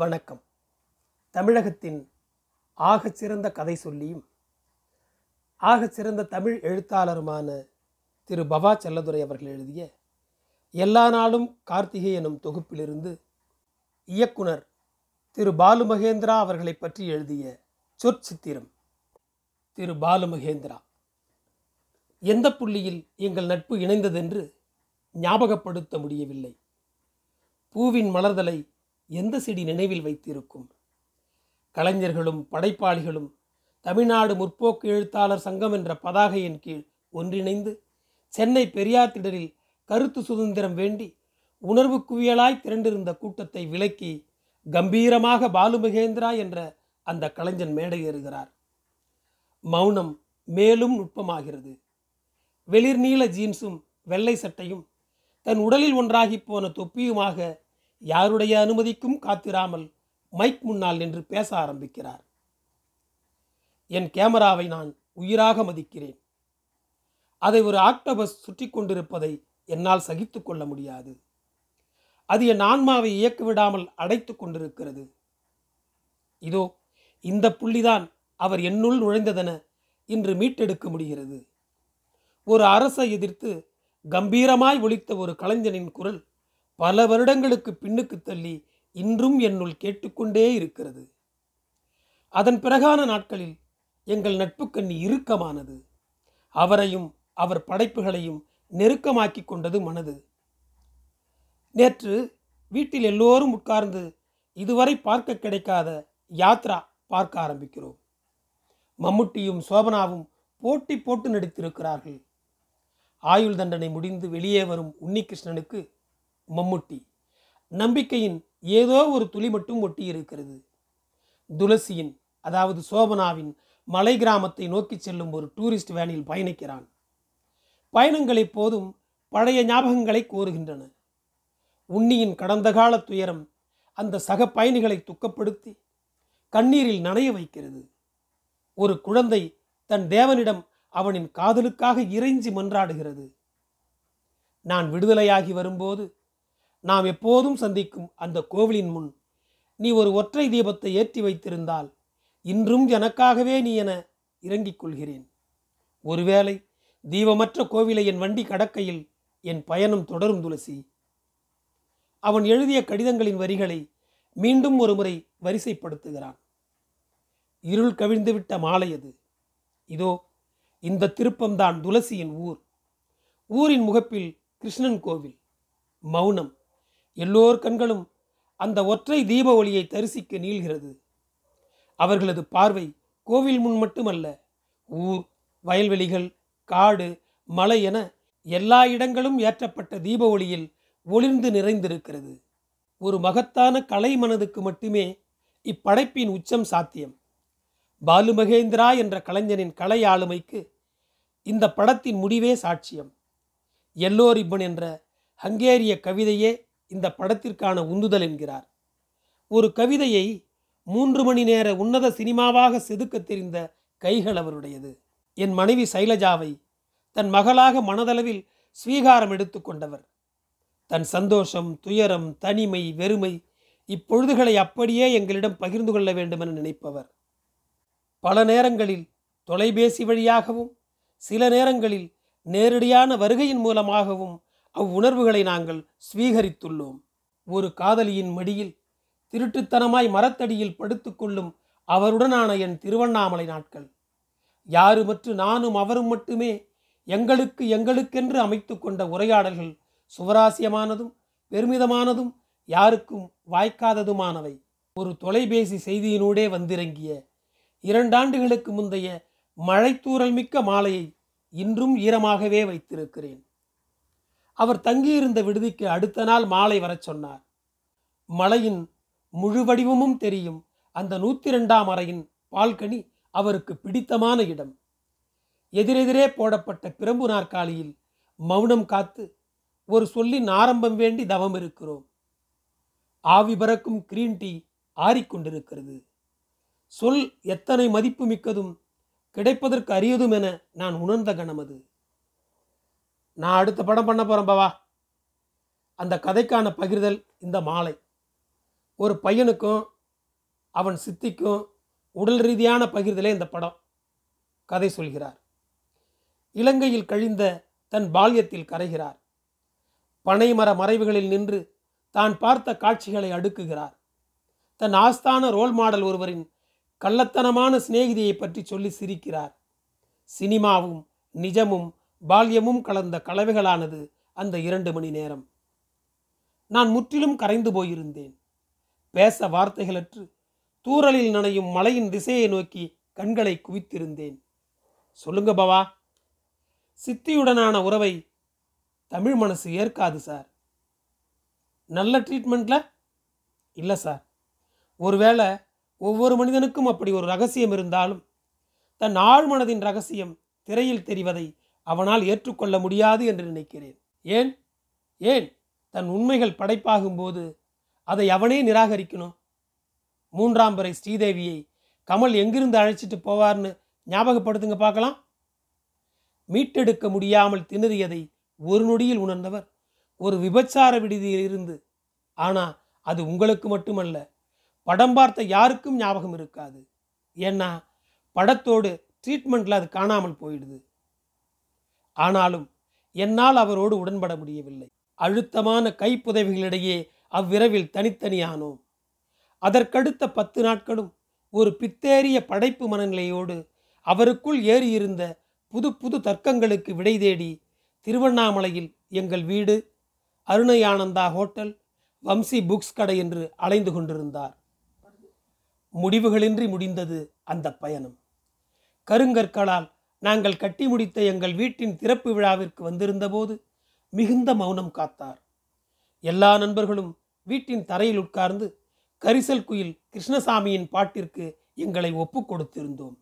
வணக்கம். தமிழகத்தின் ஆகச்சிறந்த கதை சொல்லியும் ஆகச்சிறந்த தமிழ் எழுத்தாளருமான திரு பவா செல்லதுரை அவர்கள் எழுதிய எல்லா நாளும் கார்த்திகை எனும் தொகுப்பிலிருந்து இயக்குனர் திரு பாலு மகேந்திரா அவர்களை பற்றி எழுதிய சொற்சித்திரம். திரு பாலு மகேந்திரா எந்த புள்ளியில் எங்கள் நட்பு இணைந்ததென்று ஞாபகப்படுத்த முடியவில்லை. பூவின் மலர்தலை எந்த செடி நினைவில் வைத்திருக்கும்? கலைஞர்களும் படைப்பாளிகளும் தமிழ்நாடு முற்போக்கு எழுத்தாளர் சங்கம் என்ற பதாகையின் கீழ் ஒன்றிணைந்து சென்னை பெரியார் திடலில் கருத்து சுதந்திரம் வேண்டி உணர்வு குவியலாய் திரண்டிருந்த கூட்டத்தை விலக்கி கம்பீரமாக பாலு மகேந்திரா என்ற அந்த கலைஞன் மேடையேறுகிறார். மௌனம் மேலும் நுட்பமாகிறது. வெளிர் நீல ஜீன்ஸும் வெள்ளை சட்டையும் தன் உடலில் ஒன்றாகி போன தொப்பியுமாக யாருடைய அனுமதிக்கும் காத்திராமல் மைக் முன்னால் நின்று பேச ஆரம்பிக்கிறார். என் கேமராவை நான் உயிராக மதிக்கிறேன். அதை ஒரு ஆக்டோபஸ் சுற்றி கொண்டிருப்பதை என்னால் சகித்து கொள்ள முடியாது. அது என் ஆன்மாவை இயக்க விடாமல் அடைத்து கொண்டிருக்கிறது. இதோ இந்த புள்ளிதான் அவர் என்னுள் நுழைந்ததென இன்று மீட்டெடுக்க முடிகிறது. ஒரு அரசை எதிர்த்து கம்பீரமாய் ஒலித்த ஒரு கலைஞனின் குரல் பல வருடங்களுக்கு பின்னுக்கு தள்ளி இன்றும் என்னுள் கேட்டுக்கொண்டே இருக்கிறது. அதன் பிறகான நாட்களில் எங்கள் நட்புக்கண்ணி இறுக்கமானது. அவரையும் அவர் படைப்புகளையும் நெருக்கமாக்கி கொண்டது மனது. நேற்று வீட்டில் எல்லோரும் உட்கார்ந்து இதுவரை பார்க்க கிடைக்காத யாத்ரா பார்க்க ஆரம்பிக்கிறோம். மம்முட்டியும் சோபனாவும் போட்டி போட்டு நடித்திருக்கிறார்கள். ஆயுள் தண்டனை முடிந்து வெளியே வரும் உன்னிகிருஷ்ணனுக்கு மம்முட்டி நம்பிக்கையின் ஏதோ ஒரு துளி மட்டும் ஒட்டி இருக்கிறது. துளசியின், அதாவது சோபனாவின், மலை கிராமத்தை நோக்கி செல்லும் ஒரு டூரிஸ்ட் வேனில் பயணிக்கிறான். பயணங்கள் போதும் பழைய ஞாபகங்களை கோருகின்றன. உன்னியின் கடந்த கால துயரம் அந்த சக பயணிகளை துக்கப்படுத்தி கண்ணீரில் நனைய வைக்கிறது. ஒரு குழந்தை தன் தேவனிடம் அவனின் காதலுக்காக இறைஞ்சி மன்றாடுகிறது. நான் விடுதலையாகி வரும்போது நாம் எப்போதும் சந்திக்கும் அந்த கோவிலின் முன் நீ ஒரு ஒற்றை தீபத்தை ஏற்றி வைத்திருந்தால் இன்றும் எனக்காகவே நீ என இறங்கிக் கொள்கிறேன். ஒருவேளை தீபமற்ற கோவிலை என் வண்டி கடக்கையில் என் பயணம் தொடரும் துளசி. அவன் எழுதிய கடிதங்களின் வரிகளை மீண்டும் ஒருமுறை வரிசைப்படுத்துகிறான். இருள் கவிழ்ந்துவிட்ட மாலை அது. இதோ இந்த திருப்பம்தான் துளசியின் ஊர். ஊரின் முகப்பில் கிருஷ்ணன் கோவில். மௌனம். எல்லோர் கண்களும் அந்த ஒற்றை தீப ஒளியை தரிசிக்க நீள்கிறது. அவர்களது பார்வை கோவில் முன் மட்டுமல்ல, ஊர், வயல்வெளிகள், காடு, மலை என எல்லா இடங்களும் ஏற்றப்பட்ட தீப ஒளியில் ஒளிர்ந்து நிறைந்திருக்கிறது. ஒரு மகத்தான கலை மனதுக்கு மட்டுமே இப்படைப்பின் உச்சம் சாத்தியம். பாலு மகேந்திரா என்ற கலைஞனின் கலை ஆளுமைக்கு இந்த படத்தின் முடிவே சாட்சியம். எல்லோ ரிப்பன் என்ற ஹங்கேரிய கவிதையே இந்த படத்திற்கான உந்துதல் என்கிறார். ஒரு கவிதையை 3 மணி நேர உன்னத சினிமாவாக செதுக்க தெரிந்த கைகள் அவருடையது. என் மனைவி சைலஜாவை தன் மகளாக மனதளவில் ஸ்வீகாரம் எடுத்து கொண்டவர். தன் சந்தோஷம், துயரம், தனிமை, வெறுமை இப்பொழுதுகளை அப்படியே எங்களிடம் பகிர்ந்து கொள்ள வேண்டும் என நினைப்பவர். பல நேரங்களில் தொலைபேசி வழியாகவும் சில நேரங்களில் நேரடியான வருகையின் மூலமாகவும் அவ்வுணர்வுகளை நாங்கள் ஸ்வீகரித்துள்ளோம். ஒரு காதலியின் மடியில் திருட்டுத்தனமாய் மரத்தடியில் படுத்துக்கொள்ளும் அவருடனான என் திருவண்ணாமலை நாட்கள். யாருமற்று நானும் அவரும் மட்டுமே எங்களுக்கு எங்களுக்கென்று அமைத்து கொண்ட உரையாடல்கள் சுவராசியமானதும் பெருமிதமானதும் யாருக்கும் வாய்க்காததுமானவை. ஒரு தொலைபேசி செய்தியினூடே வந்திறங்கிய 2 ஆண்டுகளுக்கு முந்தைய மழைத்தூரல் மிக்க மாலையை இன்றும் ஈரமாகவே வைத்திருக்கிறேன். அவர் தங்கியிருந்த விடுதிக்கு அடுத்த நாள் மாலை வரச் சொன்னார். மலையின் முழு வடிவமும் தெரியும் அந்த 102ஆம் அறையின் பால்கனி அவருக்கு பிடித்தமான இடம். எதிரெதிரே போடப்பட்ட பிரம்பு நாற்காலியில் மௌனம் காத்து ஒரு சொல்லின் ஆரம்பம் வேண்டி தவம் இருக்கிறோம். ஆவி பறக்கும் கிரீன் டீ ஆறிக்கொண்டிருக்கிறது. சொல் எத்தனை மதிப்பு மிக்கதும் கிடைப்பதற்கு அரியதும் என நான் உணர்ந்த கணமது. நான் அடுத்த படம் பண்ண போகிறேன் பவா. அந்த கதைக்கான பகிர்தல் இந்த மாலை. ஒரு பையனுக்கும் அவன் சித்திக்கும் உடல் ரீதியான பகிர்தலே இந்த படம் கதை சொல்கிறார். இலங்கையில் கழிந்த தன் பால்யத்தில் கரைகிறார். பனைமர மறைவுகளில் நின்று தான் பார்த்த காட்சிகளை அடுக்குகிறார். தன் ஆஸ்தான ரோல் மாடல் ஒருவரின் கள்ளத்தனமான சிநேகிதியை பற்றி சொல்லி சிரிக்கிறார். சினிமாவும் நிஜமும் பால்யமும் கலந்த கலவைகளானது அந்த 2 மணி நேரம். நான் முற்றிலும் கரைந்து போயிருந்தேன். பேச வார்த்தைகளற்று தூரலில் நனையும் மலையின் திசையை நோக்கி கண்களை குவித்திருந்தேன். சொல்லுங்க பவா, சித்தியுடனான உறவை தமிழ் மனசு ஏற்காது சார். நல்ல ட்ரீட்மெண்ட்ல இல்லை சார். ஒருவேளை ஒவ்வொரு மனிதனுக்கும் அப்படி ஒரு ரகசியம் இருந்தாலும் தன் ஆழ்மனதின் ரகசியம் திரையில் தெரிவதை அவனால் ஏற்றுக்கொள்ள முடியாது என்று நினைக்கிறேன். ஏன் ஏன் தன் உண்மைகள் படைப்பாகும் போது அதை அவனே நிராகரிக்கணும்? 3ஆம் பிறை ஸ்ரீதேவியை கமல் எங்கிருந்து அழைச்சிட்டு போவார்னு ஞாபகப்படுத்துங்க பார்க்கலாம். மீட்டெடுக்க முடியாமல் திணறியதை ஒரு நொடியில் உணர்ந்தவர் ஒரு விபச்சார விடுதியில் இருந்து. ஆனால் அது உங்களுக்கு மட்டுமல்ல, படம் பார்த்த யாருக்கும் ஞாபகம் இருக்காது. ஏன்னா படத்தோடு ட்ரீட்மெண்ட்டில் அது காணாமல் போயிடுது. ஆனாலும் என்னால் அவரோடு உடன்பட முடியவில்லை. அழுத்தமான கைப்புதவிகளிடையே அவ்விரவில் தனித்தனியானோம். அதற்கடுத்த 10 நாட்களும் ஒரு பித்தேறிய படைப்பு மனநிலையோடு அவருக்குள் ஏறியிருந்த புது புது தர்க்கங்களுக்கு விடை தேடி திருவண்ணாமலையில் எங்கள் வீடு, அருணையானந்தா ஹோட்டல், வம்சி புக்ஸ் கடை என்று அலைந்து கொண்டிருந்தார். முடிவுகளின்றி முடிந்தது அந்த பயணம். கருங்கற்களால் நாங்கள் கட்டி முடித்த எங்கள் வீட்டின் திறப்பு விழாவிற்கு வந்திருந்த போது மிகுந்த மௌனம் காத்தார். எல்லா நண்பர்களும் வீட்டின் தரையில் உட்கார்ந்து கரிசல் குயில் கிருஷ்ணசாமியின் பாட்டிற்கு எங்களை ஒப்பு கொடுத்திருந்தோம்.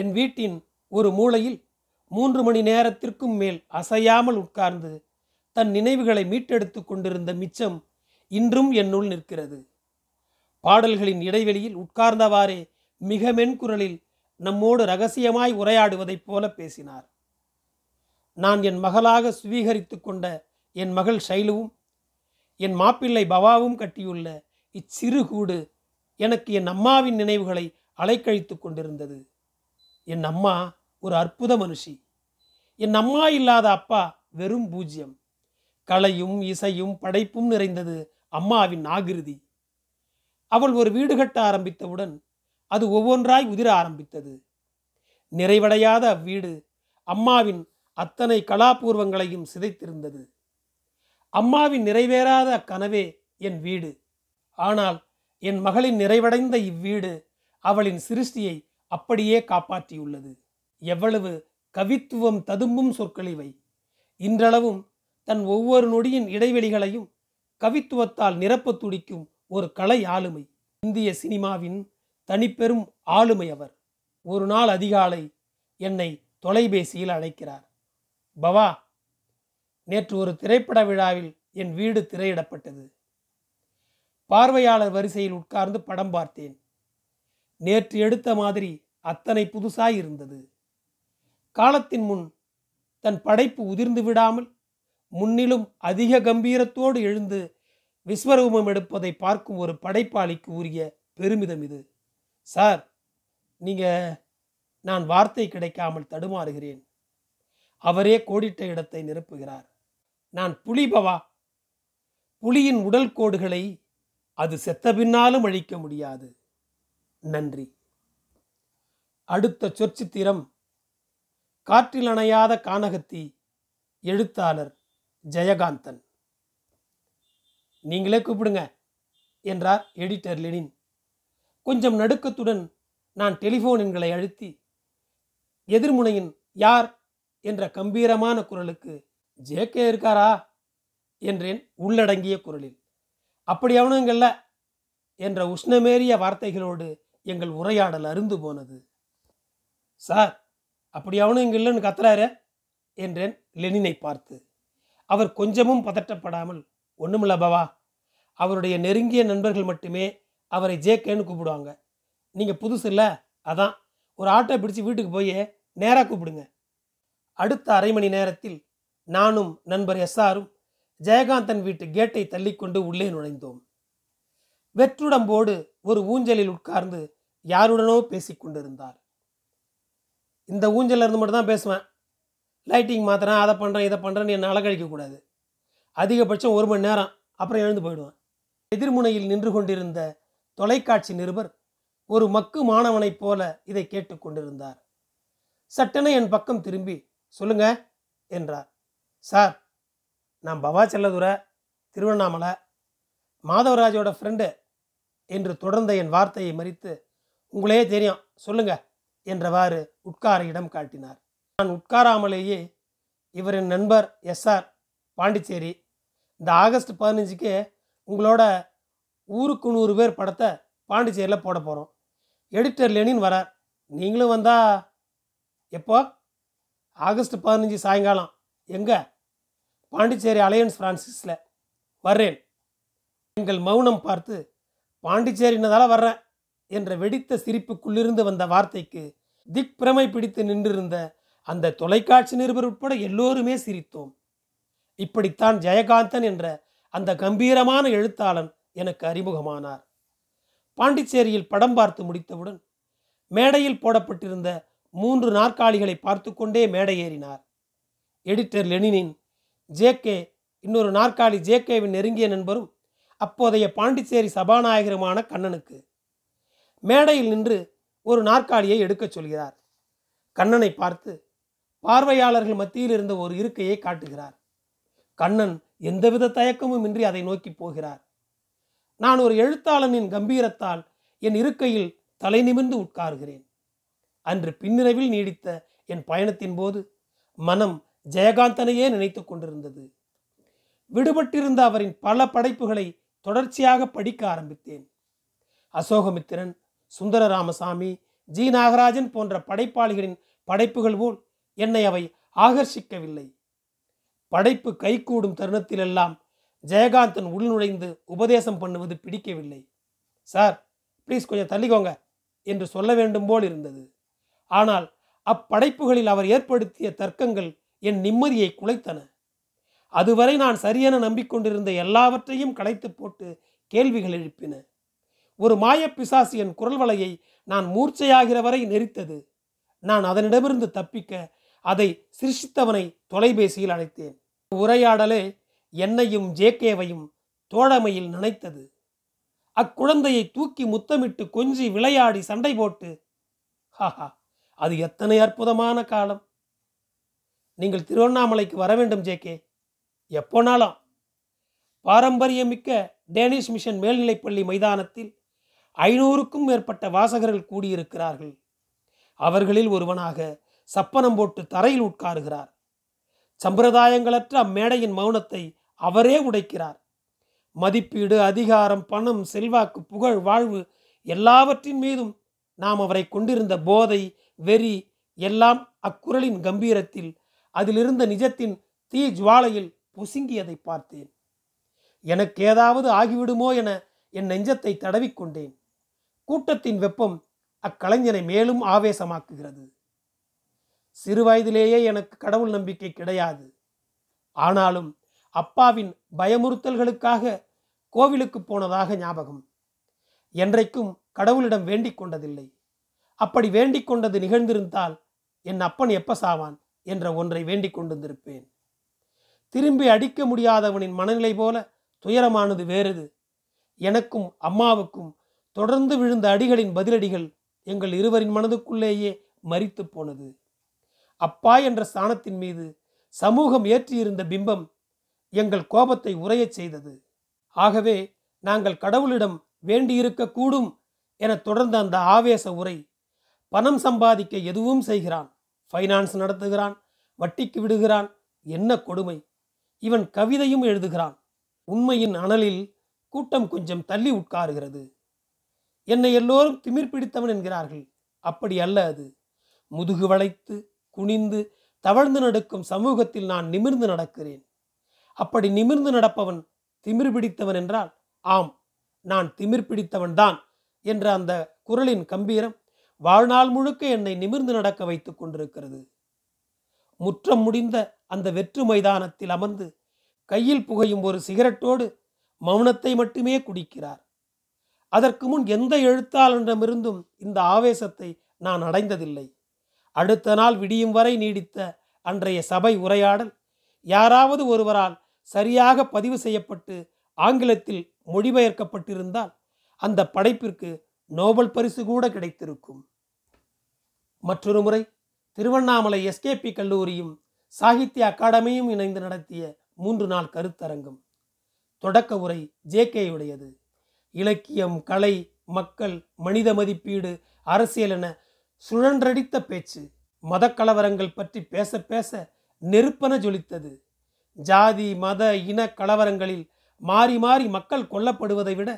என் வீட்டின் ஒரு மூலையில் 3 மணி நேரத்திற்கும் மேல் அசையாமல் உட்கார்ந்து தன் நினைவுகளை மீட்டெடுத்து கொண்டிருந்த மிச்சம் இன்றும் என்னுள் நிற்கிறது. பாடல்களின் இடைவெளியில் உட்கார்ந்தவாறே மிக மென்குரலில் நம்மோடு ரகசியமாய் உரையாடுவதைப் போல பேசினார். நான் என் மகளாக சுவீகரித்து கொண்ட என் மகள் ஷைலுவும் என் மாப்பிள்ளை பவாவும் கட்டியுள்ள இச்சிறு கூடு எனக்கு என் அம்மாவின் நினைவுகளை அலைக்கழித்து கொண்டிருந்தது. என் அம்மா ஒரு அற்புத மனுஷி. என் அம்மா இல்லாத அப்பா வெறும் பூஜ்யம். கலையும் இசையும் படைப்பும் நிறைந்தது அம்மாவின் ஆகிருதி. அவள் ஒரு வீடு கட்ட ஆரம்பித்தவுடன் அது ஒவ்வொன்றாய் உதிர ஆரம்பித்தது. நிறைவடையாத அவ்வீடு அம்மாவின் அத்தனை கலாபூர்வங்களையும் சிதைத்திருந்தது. அம்மாவின் நிறைவேறாத கனவே என் வீடு. ஆனால் என் மகளின் நிறைவடைந்த இவ்வீடு அவளின் சிருஷ்டியை அப்படியே காப்பாற்றியுள்ளது. எவ்வளவு கவித்துவம் ததும்பும் சொற்களிவை! இன்றளவும் தன் ஒவ்வொரு நொடியின் இடைவெளிகளையும் கவித்துவத்தால் நிரப்ப துடிக்கும் ஒரு கலை ஆளுமை, இந்திய சினிமாவின் தனிப்பெரும் ஆளுமை அவர். ஒரு நாள் அதிகாலை என்னை தொலைபேசியில் அழைக்கிறார். பவா, நேற்று ஒரு திரைப்பட விழாவில் என் வீடு திரையிடப்பட்டது. பார்வையாளர் வரிசையில் உட்கார்ந்து படம் பார்த்தேன். நேற்று எடுத்த மாதிரி அத்தனை புதுசாய் இருந்தது. காலத்தின் முன் தன் படைப்பு உதிர்ந்து விடாமல் முன்னிலும் அதிக கம்பீரத்தோடு எழுந்து விஸ்வரூபம் எடுப்பதை பார்க்கும் ஒரு படைப்பாளிக்கு உரிய பெருமிதம் இது. சார், நான் வார்த்தை கிடைக்காமல் தடுமாறுகிறேன். அவரே கோடிட்ட இடத்தை நிரப்புகிறார். நான் புலி பவா. புலியின் உடல் கோடுகளை அது செத்த பின்னாலும் அழிக்க முடியாது. நன்றி. அடுத்த சொற்சித்திரம் காற்றில் அணையாத கானகத்தி, எழுத்தாளர் ஜெயகாந்தன். நீங்களே கூப்பிடுங்க என்றார் எடிட்டர் லெனின். கொஞ்சம் நடுக்கத்துடன் நான் டெலிஃபோன் எண்களை அழுத்தி எதிர்முனையின் யார் என்ற கம்பீரமான குரலுக்கு ஜேகே இருக்காரா என்றேன் உள்ளடங்கிய குரலில். அப்படி அவனுங்கள்ல என்ற உஷ்ணமேறிய வார்த்தைகளோடு எங்கள் உரையாடல் அருந்து போனது. சார், அப்படி அவனுங்க இல்லைன்னு கத்துறாரு என்றேன் லெனினை பார்த்து. அவர் கொஞ்சமும் பதட்டப்படாமல், ஒன்றுமில்ல பவா, அவருடைய நெருங்கிய நண்பர்கள் மட்டுமே அவரை ஜேகேன்னு கூப்பிடுவாங்க. நீங்கள் புதுசு இல்லை, அதான் ஒரு ஆட்டோ பிடிச்சி வீட்டுக்கு போய் நேராக கூப்பிடுங்க. அடுத்த 30 மணி நேரத்தில் நானும் நண்பர் எஸ்ஆரும் ஜெயகாந்தன் வீட்டு கேட்டை தள்ளிக்கொண்டு உள்ளே நுழைந்தோம். வெற்றுடம்போடு ஒரு ஊஞ்சலில் உட்கார்ந்து யாருடனோ பேசிக்கொண்டிருந்தார். இந்த ஊஞ்சலில் இருந்து மட்டும்தான் பேசுவேன். லைட்டிங் மாத்திரம், அதை பண்ணுறேன் இதை பண்ணுறேன்னு என்னை அலக்கழிக்கக்கூடாது. அதிகபட்சம் 1 மணி நேரம், அப்புறம் எழுந்து போயிடுவேன். எதிர்முனையில் நின்று கொண்டிருந்த தொலைக்காட்சி நிருபர் ஒரு மக்கு மாணவனைப் போல இதை கேட்டுக்கொண்டிருந்தார். சட்டென என் பக்கம் திரும்பி, சொல்லுங்க என்றார். சார், நான் பவா செல்லதுரை, திருவண்ணாமலை, மாதவராஜோட ஃப்ரெண்டு என்று தொடர்ந்த என் வார்த்தையை மறித்து, உங்களையே தெரியும் சொல்லுங்க என்றவாறு உட்கார இடம் காட்டினார். நான் உட்காராமலேயே, இவரின் நண்பர் எஸ்ஆர் பாண்டிச்சேரி, இந்த ஆகஸ்ட் 15க்கு உங்களோட ஊருக்கு 100 பேர் படத்தை பாண்டிச்சேரியில் போட போகிறோம். எடிட்டர் லெனின் வரார், நீங்களும் வந்தால். எப்போ? ஆகஸ்ட் 15 சாயங்காலம். எங்கே? பாண்டிச்சேரி அலையன்ஸ் பிரான்சிஸில். வர்றேன். எங்கள் மௌனம் பார்த்து, பாண்டிச்சேரினதால வர்றேன் என்ற வெடித்த சிரிப்புக்குள்ளிருந்து வந்த வார்த்தைக்கு திக் பிரமை பிடித்து நின்றிருந்த அந்த தொலைக்காட்சி நிருபர் உட்பட எல்லோருமே சிரித்தோம். இப்படித்தான் ஜெயகாந்தன் என்ற அந்த கம்பீரமான எழுத்தாளன் எனக்கு அறிமுகமானார். பாண்டிச்சேரியில் படம் பார்த்து முடித்தவுடன் மேடையில் போடப்பட்டிருந்த 3 நாற்காலிகளை பார்த்து கொண்டே மேடை ஏறினார். எடிட்டர் லெனினின் ஜேகே, இன்னொரு நாற்காலி ஜேகேவின் நெருங்கிய நண்பரும் அப்போதைய பாண்டிச்சேரி சபாநாயகருமான கண்ணனுக்கு. மேடையில் நின்று ஒரு நாற்காலியை எடுக்கச் சொல்கிறார். கண்ணனை பார்த்து பார்வையாளர்கள் மத்தியில் இருந்த ஒரு இருக்கையை காட்டுகிறார். கண்ணன் எந்தவித தயக்கமும் இன்றி அதை நோக்கி போகிறார். நான் ஒரு எழுத்தாளனின் கம்பீரத்தால் என் இருக்கையில் தலை நிமிர்ந்து உட்கார்கிறேன். அன்று பின்னிரவில் நீடித்த என் பயணத்தின் போது மனம் ஜெயகாந்தனையே நினைத்து கொண்டிருந்தது. விடுபட்டிருந்த அவரின் பல படைப்புகளை தொடர்ச்சியாக படிக்க ஆரம்பித்தேன். அசோகமித்திரன், சுந்தரராமசாமி, ஜி நாகராஜன் போன்ற படைப்பாளிகளின் படைப்புகள் போல் என்னை அவை ஆகர்ஷிக்கவில்லை. படைப்பு கைகூடும் தருணத்திலெல்லாம் ஜெயகாந்தன் உள்நுழைந்து உபதேசம் பண்ணுவது பிடிக்கவில்லை. சார் ப்ளீஸ் கொஞ்சம் தள்ளிக்கோங்க என்று சொல்ல வேண்டும் போல் இருந்தது. ஆனால் அப்படைப்புகளில் அவர் ஏற்படுத்திய தர்க்கங்கள் என் நிம்மதியை குலைத்தன. அதுவரை நான் சரியென நம்பிக்கொண்டிருந்த எல்லாவற்றையும் களைத்து போட்டு கேள்விகள் எழுப்பின. ஒரு மாயப்பிசாசு என் குரல் வலையை நான் மூர்ச்சையாகிற வரை நெறித்தது. நான் அதனிடமிருந்து தப்பிக்க அதை சிருஷித்தவனை தொலைபேசியில் அழைத்தேன். உரையாடலே என்னையும் ஜேகேவையும் தோழமையில் நினைத்தது. அக்குழந்தையை தூக்கி முத்தமிட்டு கொஞ்சி விளையாடி சண்டை போட்டு, ஹாஹா, அது எத்தனை அற்புதமான காலம். நீங்கள் திருவண்ணாமலைக்கு வர வேண்டும் ஜேகே, எப்போனாலும். பாரம்பரியமிக்க டேனிஷ் மிஷன் மேல்நிலைப்பள்ளி மைதானத்தில் 500க்கும் மேற்பட்ட வாசகர்கள் கூடியிருக்கிறார்கள். அவர்களில் ஒருவனாக சப்பனம் போட்டு தரையில் உட்காருகிறார். சம்பிரதாயங்களற்ற அம்மேடையின் மௌனத்தை அவரே உடைக்கிறார். மதிப்பீடு, அதிகாரம், பணம், செல்வாக்கு, புகழ், வாழ்வு எல்லாவற்றின் மீதும் நாம் அவரை கொண்டிருந்த போதை, வெறி எல்லாம் அக்குரலின் கம்பீரத்தில், அதிலிருந்த நிஜத்தின் தீ ஜுவாலையில் புசுங்கியதை பார்த்தேன். எனக்கு ஏதாவது ஆகிவிடுமோ என என் நெஞ்சத்தை தடவிக்கொண்டேன். கூட்டத்தின் வெப்பம் அக்கலைஞனை மேலும் ஆவேசமாக்குகிறது. சிறுவயதிலேயே எனக்கு கடவுள் நம்பிக்கை கிடையாது. ஆனாலும் அப்பாவின் பயமுறுத்தல்களுக்காக கோவிலுக்கு போனதாக ஞாபகம். என்றைக்கும் கடவுளிடம் வேண்டிக் கொண்டதில்லை. அப்படி வேண்டிக் கொண்டது நிகழ்ந்திருந்தால் என் அப்பன் எப்ப சாவான் என்ற ஒன்றை வேண்டிக் கொண்டிருந்திருப்பேன். திரும்பி அடிக்க முடியாதவனின் மனநிலை போல துயரமானது வேறுது. எனக்கும் அம்மாவுக்கும் தொடர்ந்து விழுந்த அடிகளின் பதிலடிகள் எங்கள் இருவரின் மனதுக்குள்ளேயே மரித்து போனது. அப்பா என்ற ஸ்தானத்தின் மீது சமூகம் ஏற்றியிருந்த பிம்பம் எங்கள் கோபத்தை உறையச் செய்தது. ஆகவே நாங்கள் கடவுளிடம் வேண்டியிருக்கக்கூடும் என தொடர்ந்த அந்த ஆவேச உரை, பணம் சம்பாதிக்க எதுவும் செய்கிறான், ஃபைனான்ஸ் நடத்துகிறான், வட்டிக்கு விடுகிறான், என்ன கொடுமை, இவன் கவிதையும் எழுதுகிறான். உண்மையின் அனலில் கூட்டம் கொஞ்சம் தள்ளி உட்காருகிறது. என்னை எல்லோரும் திமிர் பிடித்தவன் என்கிறார்கள். அப்படி அல்ல அது. முதுகு வளைத்து குனிந்து தவழ்ந்து நடக்கும் சமூகத்தில் நான் நிமிர்ந்து நடக்கிறேன். அப்படி நிமிர்ந்து நடப்பவன் திமிர் பிடித்தவன் என்றால், ஆம், நான் திமிர் பிடித்தவன்தான் என்ற அந்த குரலின் கம்பீரம் வாழ்நாள் முழுக்க என்னை நிமிர்ந்து நடக்க வைத்துக் கொண்டிருக்கிறது. முற்றம் முடிந்த அந்த வெற்று மைதானத்தில் அமர்ந்து கையில் புகையும் ஒரு சிகரெட்டோடு மௌனத்தை மட்டுமே குடிக்கிறார். அதற்கு முன் எந்த எழுத்தாளரிடமிருந்தும் இந்த ஆவேசத்தை நான் அடைந்ததில்லை. அடுத்த நாள் விடியும் வரை நீடித்த அன்றைய சபை உரையாடல் யாராவது ஒருவரால் சரியாக பதிவு செய்யப்பட்டு ஆங்கிலத்தில் மொழிபெயர்க்கப்பட்டிருந்தால் அந்த படைப்பிற்கு நோபல் பரிசு கூட கிடைத்திருக்கும். மற்றொரு முறை திருவண்ணாமலை எஸ்கேபி கல்லூரியும் சாகித்ய அகாடமியும் இணைந்து நடத்திய 3 நாள் கருத்தரங்கம். தொடக்க உரை ஜேகேயுடையது. இலக்கியம், கலை, மக்கள், மனித மதிப்பீடு, அரசியல் என சுழன்றடித்த பேச்சு. மதக்கலவரங்கள் பற்றி பேச பேச நெருப்பென ஜொலித்தது. ஜாதி மத இன கலவரங்களில் மாறி மாறி மக்கள் கொல்லப்படுவதை விட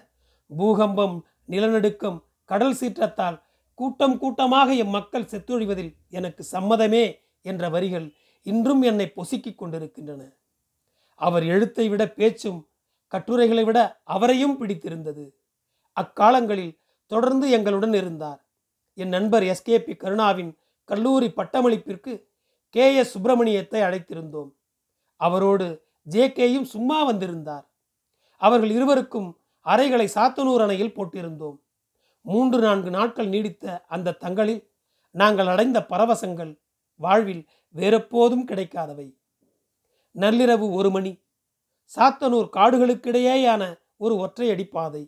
பூகம்பம், நிலநடுக்கம், கடல் சீற்றத்தால் கூட்டம் கூட்டமாக மக்கள் செத்தொழிவதில் எனக்கு சம்மதமே என்ற வரிகள் இன்றும் என்னை பொசுக்கிக் கொண்டிருக்கின்றன. அவர் எழுத்தை விட பேச்சும் கட்டுரைகளை விட அவரையும் பிடித்திருந்தது. அக்காலங்களில் தொடர்ந்து எங்களுடன் இருந்தார். என் நண்பர் எஸ்கேபி கருணாவின் கல்லூரி பட்டமளிப்பிற்கு கே சுப்பிரமணியத்தை அழைத்திருந்தோம். அவரோடு ஜேகேயும் சும்மா வந்திருந்தார். அவர்கள் இருவருக்கும் அறைகளை சாத்தனூர் அணையில் போட்டிருந்தோம். 3-4 நாட்கள் நீடித்த அந்த தங்களில் நாங்கள் அடைந்த பரவசங்கள் வாழ்வில் வேறெப்போதும் கிடைக்காதவை. நள்ளிரவு 1 மணி. சாத்தனூர் காடுகளுக்கிடையேயான ஒரு ஒற்றையடி பாதை.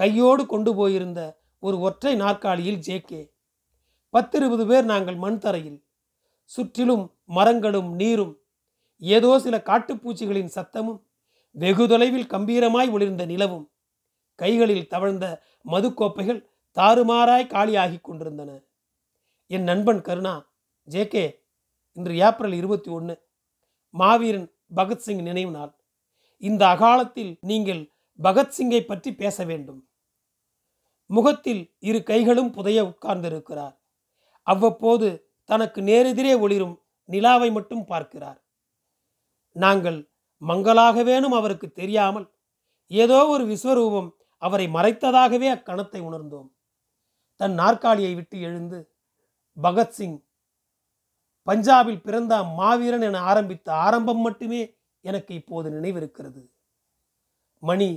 கையோடு கொண்டு போயிருந்த ஒரு ஒற்றை நாற்காலியில் ஜேகே. 10-20 பேர் நாங்கள் மண் தரையில். சுற்றிலும் மரங்களும் நீரும், ஏதோ சில காட்டுப்பூச்சிகளின் சத்தமும், வெகு தொலைவில் கம்பீரமாய் ஒளிர்ந்த நிலவும், கைகளில் தவழ்ந்த மதுக்கோப்பைகள் தாறுமாறாய் காலியாகி கொண்டிருந்தன. என் நண்பன் கருணா, ஜேகே, இன்று ஏப்ரல் 21 மாவீரன் பகத்சிங் நினைவு நாள். இந்த அகாலத்தில் நீங்கள் பகத்சிங்கை பற்றி பேச வேண்டும். முகத்தில் 2 கைகளும் புதைய உட்கார்ந்திருக்கிறார். அவ்வப்போது தனக்கு நேரெதிரே ஒளிரும் நிலாவை மட்டும் பார்க்கிறார். நாங்கள் மங்களாகவேனும் அவருக்கு தெரியாமல் ஏதோ ஒரு விஸ்வரூபம் அவரை மறைத்ததாகவே அக்கணத்தை உணர்ந்தோம். தன் நாற்காலியை விட்டு எழுந்து, பகத்சிங் பஞ்சாபில் பிறந்த மாவீரன் என ஆரம்பித்த ஆரம்பம் மட்டுமே எனக்கு இப்போது நினைவிருக்கிறது. மணி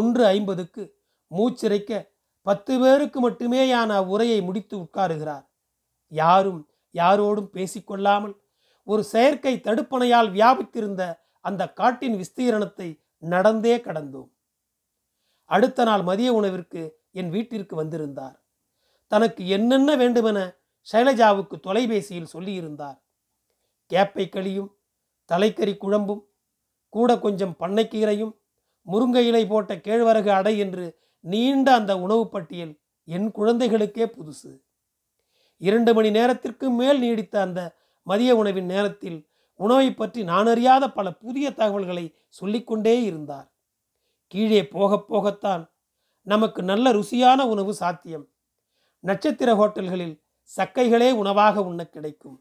1:50 மூச்சிறைக்க 10 பேருக்கு மட்டுமேயான உரையை முடித்து உட்காருகிறார். யாரும் யாரோடும் பேசிக்கொள்ளாமல் ஒரு செயற்கை தடுப்பணையால் வியாபித்திருந்த அந்த காட்டின் விஸ்தீரணத்தை நடந்தே கடந்தோம். அடுத்த நாள் மதிய உணவிற்கு என் வீட்டிற்கு வந்திருந்தார். தனக்கு என்னென்ன வேண்டுமென ஷைலஜாவுக்கு தொலைபேசியில் சொல்லியிருந்தார். கேப்பை களியும் தலைக்கறி குழம்பும் கூட கொஞ்சம் பண்ணைக்கீரையும் முருங்கை இலை போட்ட கேழ்வரகு அடை என்று நீண்ட அந்த உணவு பட்டியல் என் குழந்தைகளுக்கே புதுசு. 2 மணி நேரத்திற்கு மேல் நீடித்த அந்த மதிய உணவின் நேரத்தில் உணவை பற்றி நான் அறியாத பல புதிய தகவல்களை சொல்லிக்கொண்டே இருந்தார். கீழே போக போகத்தான் நமக்கு நல்ல ருசியான உணவு சாத்தியம். நட்சத்திர ஹோட்டல்களில் சக்கைகளே உணவாக உண்ண கிடைக்கும்.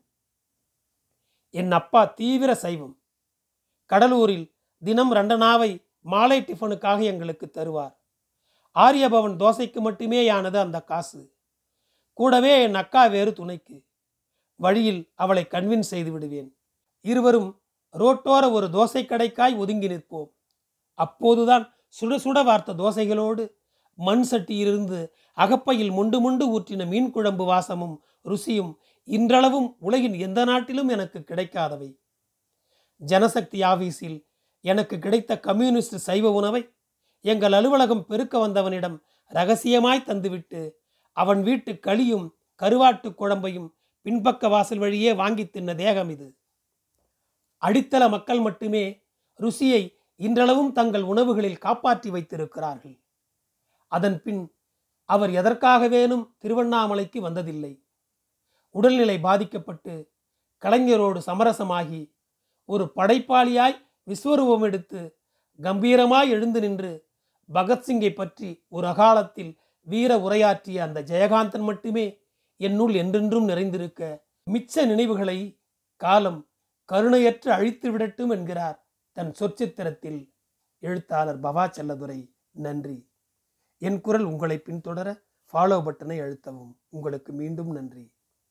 என் அப்பா தீவிர சைவம். கடலூரில் தினம் ரண்டனாவை மாலை டிஃபனுக்காக எங்களுக்கு தருவார். ஆரியபவன் தோசைக்கு மட்டுமேயானது அந்த காசு. கூடவே என் அக்கா வேறு துணைக்கு. வழியில் அவளை கன்வின்ஸ் செய்து விடுவேன். இருவரும் ரோட்டோர ஒரு தோசை கடைக்காய் ஒதுங்கி நிற்போம். அப்போதுதான் சுட சுட வார்த்த தோசைகளோடு மண் சட்டியிலிருந்து அகப்பையில் முண்டு முண்டு ஊற்றின மீன் குழம்பு வாசமும் ருசியும் இன்றளவும் உலகின் எந்த நாட்டிலும் எனக்கு கிடைக்காதவை. ஜனசக்தி ஆபீஸில் எனக்கு கிடைத்த கம்யூனிஸ்ட் சைவ உணவை எங்கள் அலுவலகம் பெருக்க வந்தவனிடம் ரகசியமாய் தந்துவிட்டு அவன் வீட்டு களியும் கருவாட்டு குழம்பையும் பின்பக்க வாசல் வழியே வாங்கி தின்ன தேகம் இது. அடித்தள மக்கள் மட்டுமே ருசியை இன்றளவும் தங்கள் உணவுகளில் காப்பாற்றி வைத்திருக்கிறார்கள். அதன் பின் அவர் எதற்காகவேனும் திருவண்ணாமலைக்கு வந்ததில்லை. உடல்நிலை பாதிக்கப்பட்டு கலைஞரோடு சமரசமாகி ஒரு படைப்பாளியாய் விஸ்வரூபம் எடுத்து கம்பீரமாய் எழுந்து நின்று பகத்சிங்கை பற்றி ஒரு அகாலத்தில் வீர உரையாற்றிய அந்த ஜெயகாந்தன் மட்டுமே என்னுள் என்றென்றும் நிறைந்திருக்க மிச்ச நினைவுகளை காலம் கருணையற்று அழித்து விடட்டும் என்கிறார் தன் சொற்சித்திரத்தில் எழுத்தாளர் பவா செல்லதுரை. நன்றி. என் குரல் உங்களை பின்தொடர ஃபாலோ பட்டனை அழுத்தவும். உங்களுக்கு மீண்டும் நன்றி.